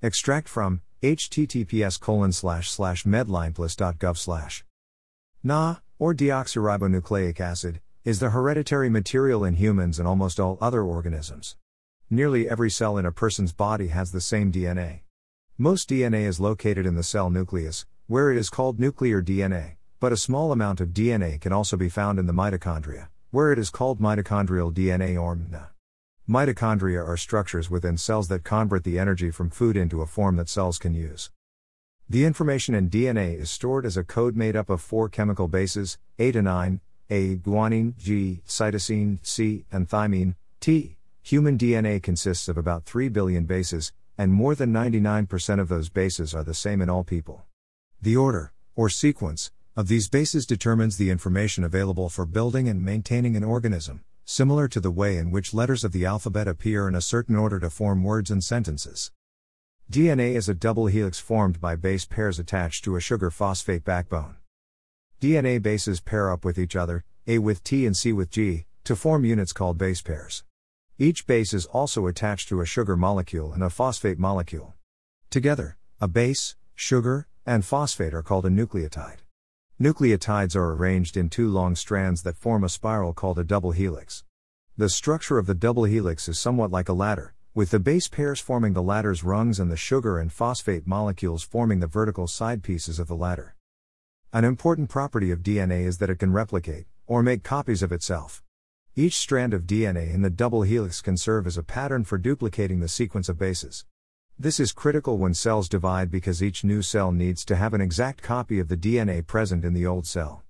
Extract from https://medlineplus.gov/ Na, or deoxyribonucleic acid, is the hereditary material in humans and almost all other organisms. Nearly every cell in a person's body has the same DNA. Most DNA is located in the cell nucleus, where it is called nuclear DNA, but a small amount of DNA can also be found in the mitochondria, where it is called mitochondrial DNA or mNA. Mitochondria are structures within cells that convert the energy from food into a form that cells can use. The information in DNA is stored as a code made up of four chemical bases: adenine, A, guanine, G, cytosine, C, and thymine, T. Human DNA consists of about 3 billion bases, and more than 99% of those bases are the same in all people. The order, or sequence, of these bases determines the information available for building and maintaining an organism, similar to the way in which letters of the alphabet appear in a certain order to form words and sentences. DNA is a double helix formed by base pairs attached to a sugar-phosphate backbone. DNA bases pair up with each other, A with T and C with G, to form units called base pairs. Each base is also attached to a sugar molecule and a phosphate molecule. Together, a base, sugar, and phosphate are called a nucleotide. Nucleotides are arranged in two long strands that form a spiral called a double helix. The structure of the double helix is somewhat like a ladder, with the base pairs forming the ladder's rungs and the sugar and phosphate molecules forming the vertical side pieces of the ladder. An important property of DNA is that it can replicate, or make copies of itself. Each strand of DNA in the double helix can serve as a pattern for duplicating the sequence of bases. This is critical when cells divide because each new cell needs to have an exact copy of the DNA present in the old cell.